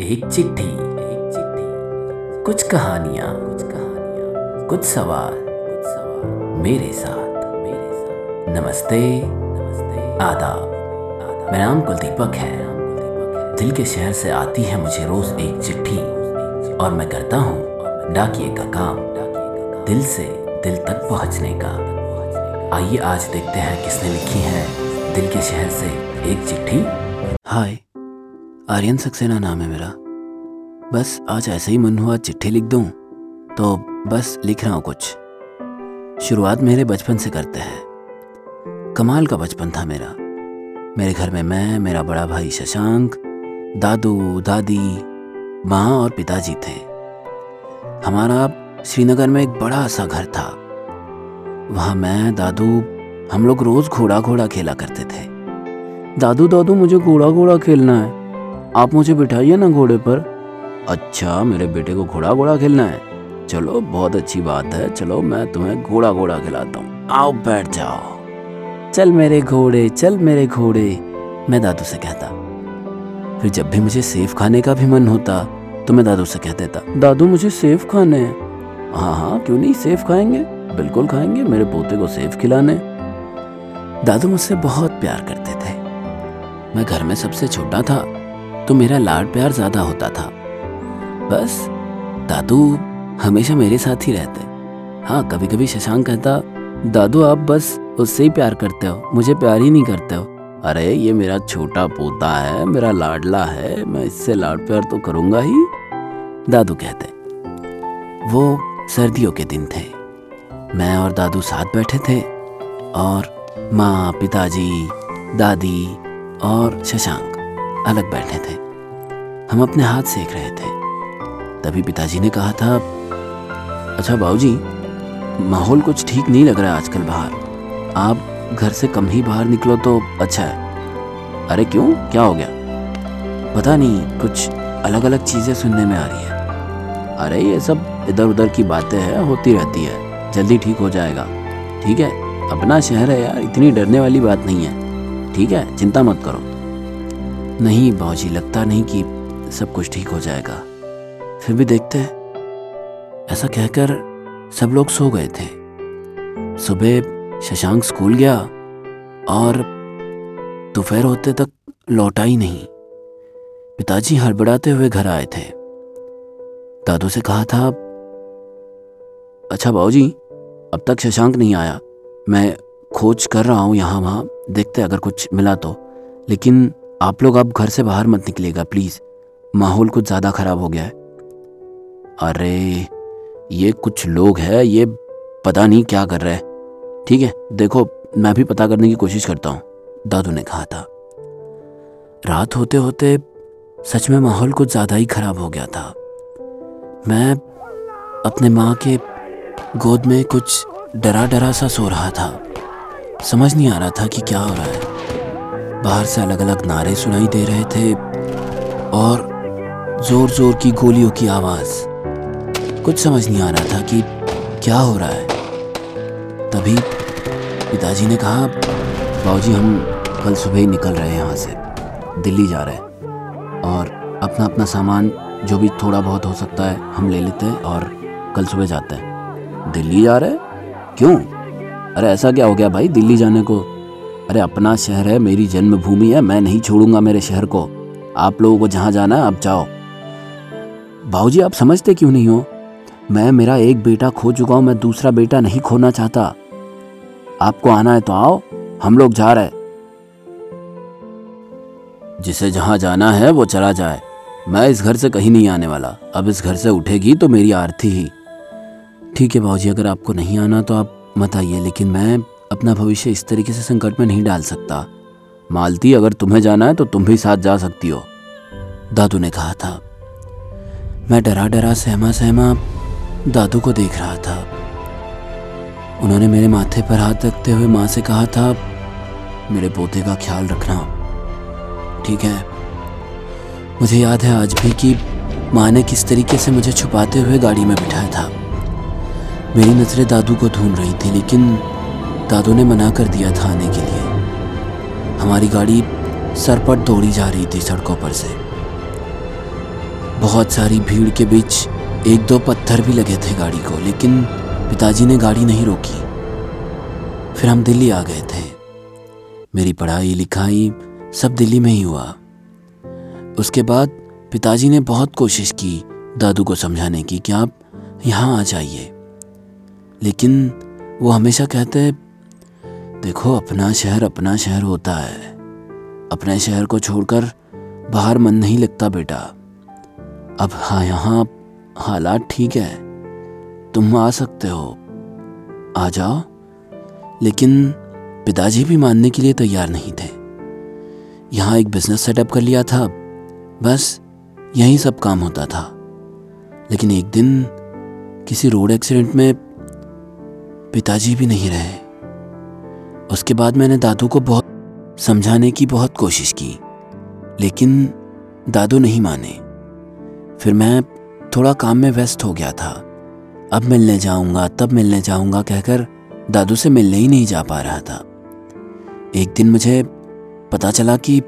एक चिट्ठी, कुछ कहानियाँ, कुछ सवाल मेरे साथ। नमस्ते, आदाब, मेरा नाम कुलदीपक है। दिल के शहर से आती है मुझे रोज एक चिट्ठी और मैं करता हूँ डाकिये का काम, दिल से दिल तक पहुँचने का। आइए आज देखते हैं किसने लिखी है दिल के शहर से एक चिट्ठी। हाय, आर्यन सक्सेना नाम है मेरा। बस आज ऐसे ही मन हुआ चिट्ठी लिख दूं, तो बस लिख रहा हूँ कुछ। शुरुआत मेरे बचपन से करते हैं। कमाल का बचपन था मेरा। मेरे घर में मैं, मेरा बड़ा भाई शशांक, दादू दादी, माँ और पिताजी थे। हमारा श्रीनगर में एक बड़ा सा घर था। वहाँ मैं, दादू, हम लोग रोज़ घोड़ा घोड़ा खेला करते थे। दादू मुझे घोड़ा घोड़ा खेलना है, आप मुझे बिठाइए ना घोड़े पर। अच्छा, मेरे बेटे को घोड़ा घोड़ा खेलना है, चलो बहुत अच्छी बात है, चलो मैं तुम्हें घोड़ा घोड़ा खिलाता हूँ, आओ बैठ जाओ। चल मेरे घोड़े, मैं दादू से कहता। फिर जब भी मुझे सेब खाने का भी मन होता तो मैं दादू से कह देता, दादू मुझे सेब खाने हैं। हाँ, क्यों नहीं, सेब खाएंगे, बिल्कुल खाएंगे, मेरे पोते को सेब खिलाने। दादू मुझसे बहुत प्यार करते थे। मैं घर में सबसे छोटा था तो मेरा लाड प्यार ज्यादा होता था। बस दादू हमेशा मेरे साथ ही रहते। हाँ, कभी कभी शशांक कहता, दादू आप बस उससे ही प्यार करते हो, मुझे प्यार ही नहीं करते हो। अरे ये मेरा छोटा पोता है, मेरा लाडला है, मैं इससे लाड प्यार तो करूँगा ही, दादू कहते। वो सर्दियों के दिन थे। मैं और दादू साथ बैठे थे और माँ, पिताजी, दादी और शशांक अलग बैठे थे। हम अपने हाथ सेक रहे थे। तभी पिताजी ने कहा था, अच्छा बाबूजी, माहौल कुछ ठीक नहीं लग रहा है आजकल बाहर, आप घर से कम ही बाहर निकलो तो अच्छा है। अरे क्यों, क्या हो गया? पता नहीं, कुछ अलग अलग चीज़ें सुनने में आ रही है। अरे ये सब इधर उधर की बातें हैं, होती रहती है, जल्दी ठीक हो जाएगा। ठीक है, अपना शहर है यार, इतनी डरने वाली बात नहीं है, ठीक है, चिंता मत करो। नहीं बाबूजी, लगता नहीं कि सब कुछ ठीक हो जाएगा, फिर भी देखते हैं। ऐसा कहकर सब लोग सो गए थे। सुबह शशांक स्कूल गया और दोपहर होते तक लौटा ही नहीं। पिताजी हड़बड़ाते हुए घर आए थे। दादू से कहा था, अच्छा बाबूजी, अब तक शशांक नहीं आया, मैं खोज कर रहा हूँ यहाँ वहाँ, देखते अगर कुछ मिला तो, लेकिन आप लोग अब घर से बाहर मत निकलिएगा प्लीज़, माहौल कुछ ज़्यादा ख़राब हो गया है। अरे ये कुछ लोग हैं, ये पता नहीं क्या कर रहे हैं, ठीक है देखो, मैं भी पता करने की कोशिश करता हूँ, दादू ने कहा था। रात होते होते सच में माहौल कुछ ज़्यादा ही ख़राब हो गया था। मैं अपने माँ के गोद में कुछ डरा डरा सा सो रहा था। समझ नहीं आ रहा था कि क्या हो रहा है। बाहर से अलग अलग नारे सुनाई दे रहे थे और जोर जोर की गोलियों की आवाज़। कुछ समझ नहीं आ रहा था कि क्या हो रहा है। तभी पिताजी ने कहा, बाबूजी हम कल सुबह ही निकल रहे हैं यहाँ से, दिल्ली जा रहे हैं, और अपना अपना सामान जो भी थोड़ा बहुत हो सकता है हम ले लेते हैं और कल सुबह जाते हैं। दिल्ली जा रहे है? क्यों? अरे ऐसा क्या हो गया भाई दिल्ली जाने को? अरे अपना शहर है, मेरी जन्मभूमि है, मैं नहीं छोड़ूंगा मेरे शहर को। आप लोगों को जहाँ जाना है आप जाओ। बाबूजी आप समझते क्यों नहीं हो, मैं मेरा एक बेटा खो चुका हूँ, मैं दूसरा बेटा नहीं खोना चाहता। आपको आना है तो आओ, हम लोग जा रहे हैं। जिसे जहाँ जाना है वो चला जाए, मैं इस घर से कहीं नहीं आने वाला। अब इस घर से उठेगी तो मेरी आरती ही। ठीक है बाबूजी, अगर आपको नहीं आना तो आप मत आइए, लेकिन मैं अपना भविष्य इस तरीके से संकट में नहीं डाल सकता। मालती, अगर तुम्हें जाना है तो तुम भी साथ जा सकती हो, दादू ने कहा था। मैं डरा डरा सहमा सहमा दादू को देख रहा था। उन्होंने मेरे माथे पर हाथ रखते हुए माँ से कहा था, मेरे पोते का ख्याल रखना, ठीक है। मुझे याद है आज भी कि माँ ने किस तरीके से मुझे छुपाते हुए गाड़ी में बिठाया था। मेरी नज़रें दादू को ढूंढ रही थी, लेकिन दादू ने मना कर दिया था आने के लिए। हमारी गाड़ी सरपट दौड़ी जा रही थी सड़कों पर से। बहुत सारी भीड़ के बीच एक दो पत्थर भी लगे थे गाड़ी को, लेकिन पिताजी ने गाड़ी नहीं रोकी। फिर हम दिल्ली आ गए थे। मेरी पढ़ाई लिखाई सब दिल्ली में ही हुआ। उसके बाद पिताजी ने बहुत कोशिश की दादू को समझाने की कि आप यहाँ आ जाइए, लेकिन वो हमेशा कहते, देखो अपना शहर होता है, अपने शहर को छोड़कर बाहर मन नहीं लगता बेटा। अब हाँ, यहाँ हालात ठीक है, तुम आ सकते हो, आ जाओ। लेकिन पिताजी भी मानने के लिए तैयार नहीं थे। यहाँ एक बिजनेस सेटअप कर लिया था, बस यही सब काम होता था। लेकिन एक दिन किसी रोड एक्सीडेंट में पिताजी भी नहीं रहे। उसके बाद मैंने दादू को बहुत समझाने की बहुत कोशिश की, लेकिन दादू नहीं माने। फिर मैं थोड़ा काम में व्यस्त हो गया था। अब मिलने जाऊंगा, तब मिलने जाऊंगा कहकर दादू से मिलने ही नहीं जा पा रहा था। एक दिन मुझे पता चला कि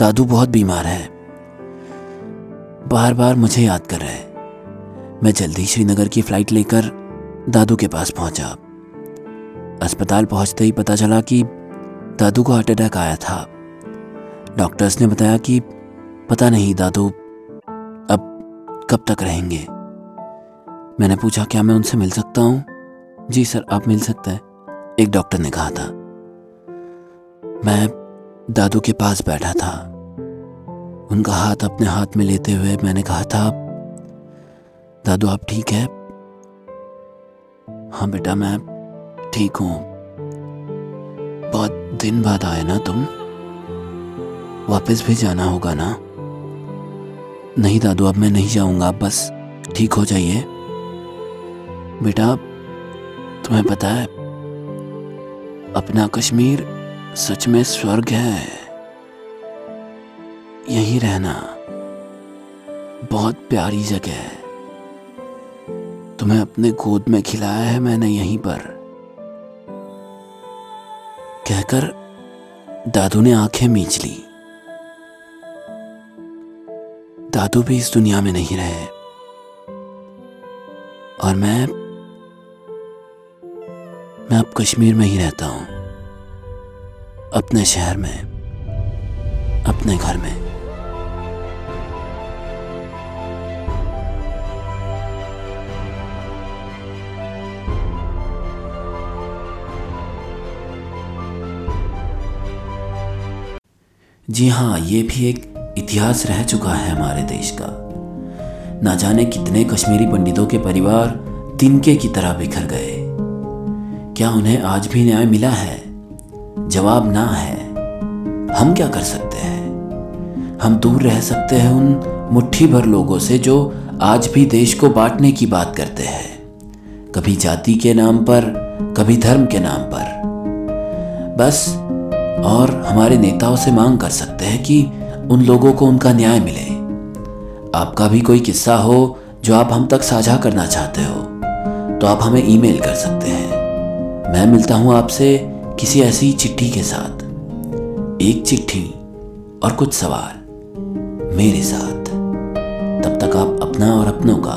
दादू बहुत बीमार है, बार बार मुझे याद कर रहे। मैं जल्दी श्रीनगर की फ्लाइट लेकर दादू के पास पहुंचा। अस्पताल पहुंचते ही पता चला कि दादू को हार्ट अटैक आया था। डॉक्टर्स ने बताया कि पता नहीं दादू अब कब तक रहेंगे। मैंने पूछा, क्या मैं उनसे मिल सकता हूँ? जी सर, आप मिल सकते हैं, एक डॉक्टर ने कहा था। मैं दादू के पास बैठा था। उनका हाथ अपने हाथ में लेते हुए मैंने कहा था, दादू आप ठीक है? हाँ बेटा, मैं ठीक हूँ। बहुत दिन बाद आए ना तुम, वापस भी जाना होगा ना? नहीं दादू, अब मैं नहीं जाऊँगा, बस ठीक हो जाइए। बेटा तुम्हें पता है, अपना कश्मीर सच में स्वर्ग है, यहीं रहना, बहुत प्यारी जगह है। तुम्हें अपने गोद में खिलाया है मैंने यहीं पर, कहकर दादू ने आंखें मींच ली। दादू भी इस दुनिया में नहीं रहे और मैं अब कश्मीर में ही रहता हूं, अपने शहर में, अपने घर में। जी हाँ, ये भी एक इतिहास रह चुका है हमारे देश का। ना जाने कितने कश्मीरी पंडितों के परिवार तिनके की तरह बिखर गए। क्या उन्हें आज भी न्याय मिला है? जवाब ना है। हम क्या कर सकते हैं? हम दूर रह सकते हैं उन मुट्ठी भर लोगों से जो आज भी देश को बांटने की बात करते हैं, कभी जाति के नाम पर, कभी धर्म के नाम पर। बस, और हमारे नेताओं से मांग कर सकते हैं कि उन लोगों को उनका न्याय मिले। आपका भी कोई किस्सा हो जो आप हम तक साझा करना चाहते हो, तो आप हमें ईमेल कर सकते हैं। मैं मिलता हूँ आपसे किसी ऐसी चिट्ठी के साथ, एक चिट्ठी और कुछ सवाल मेरे साथ। तब तक आप अपना और अपनों का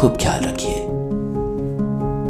खूब ख्याल रखिए।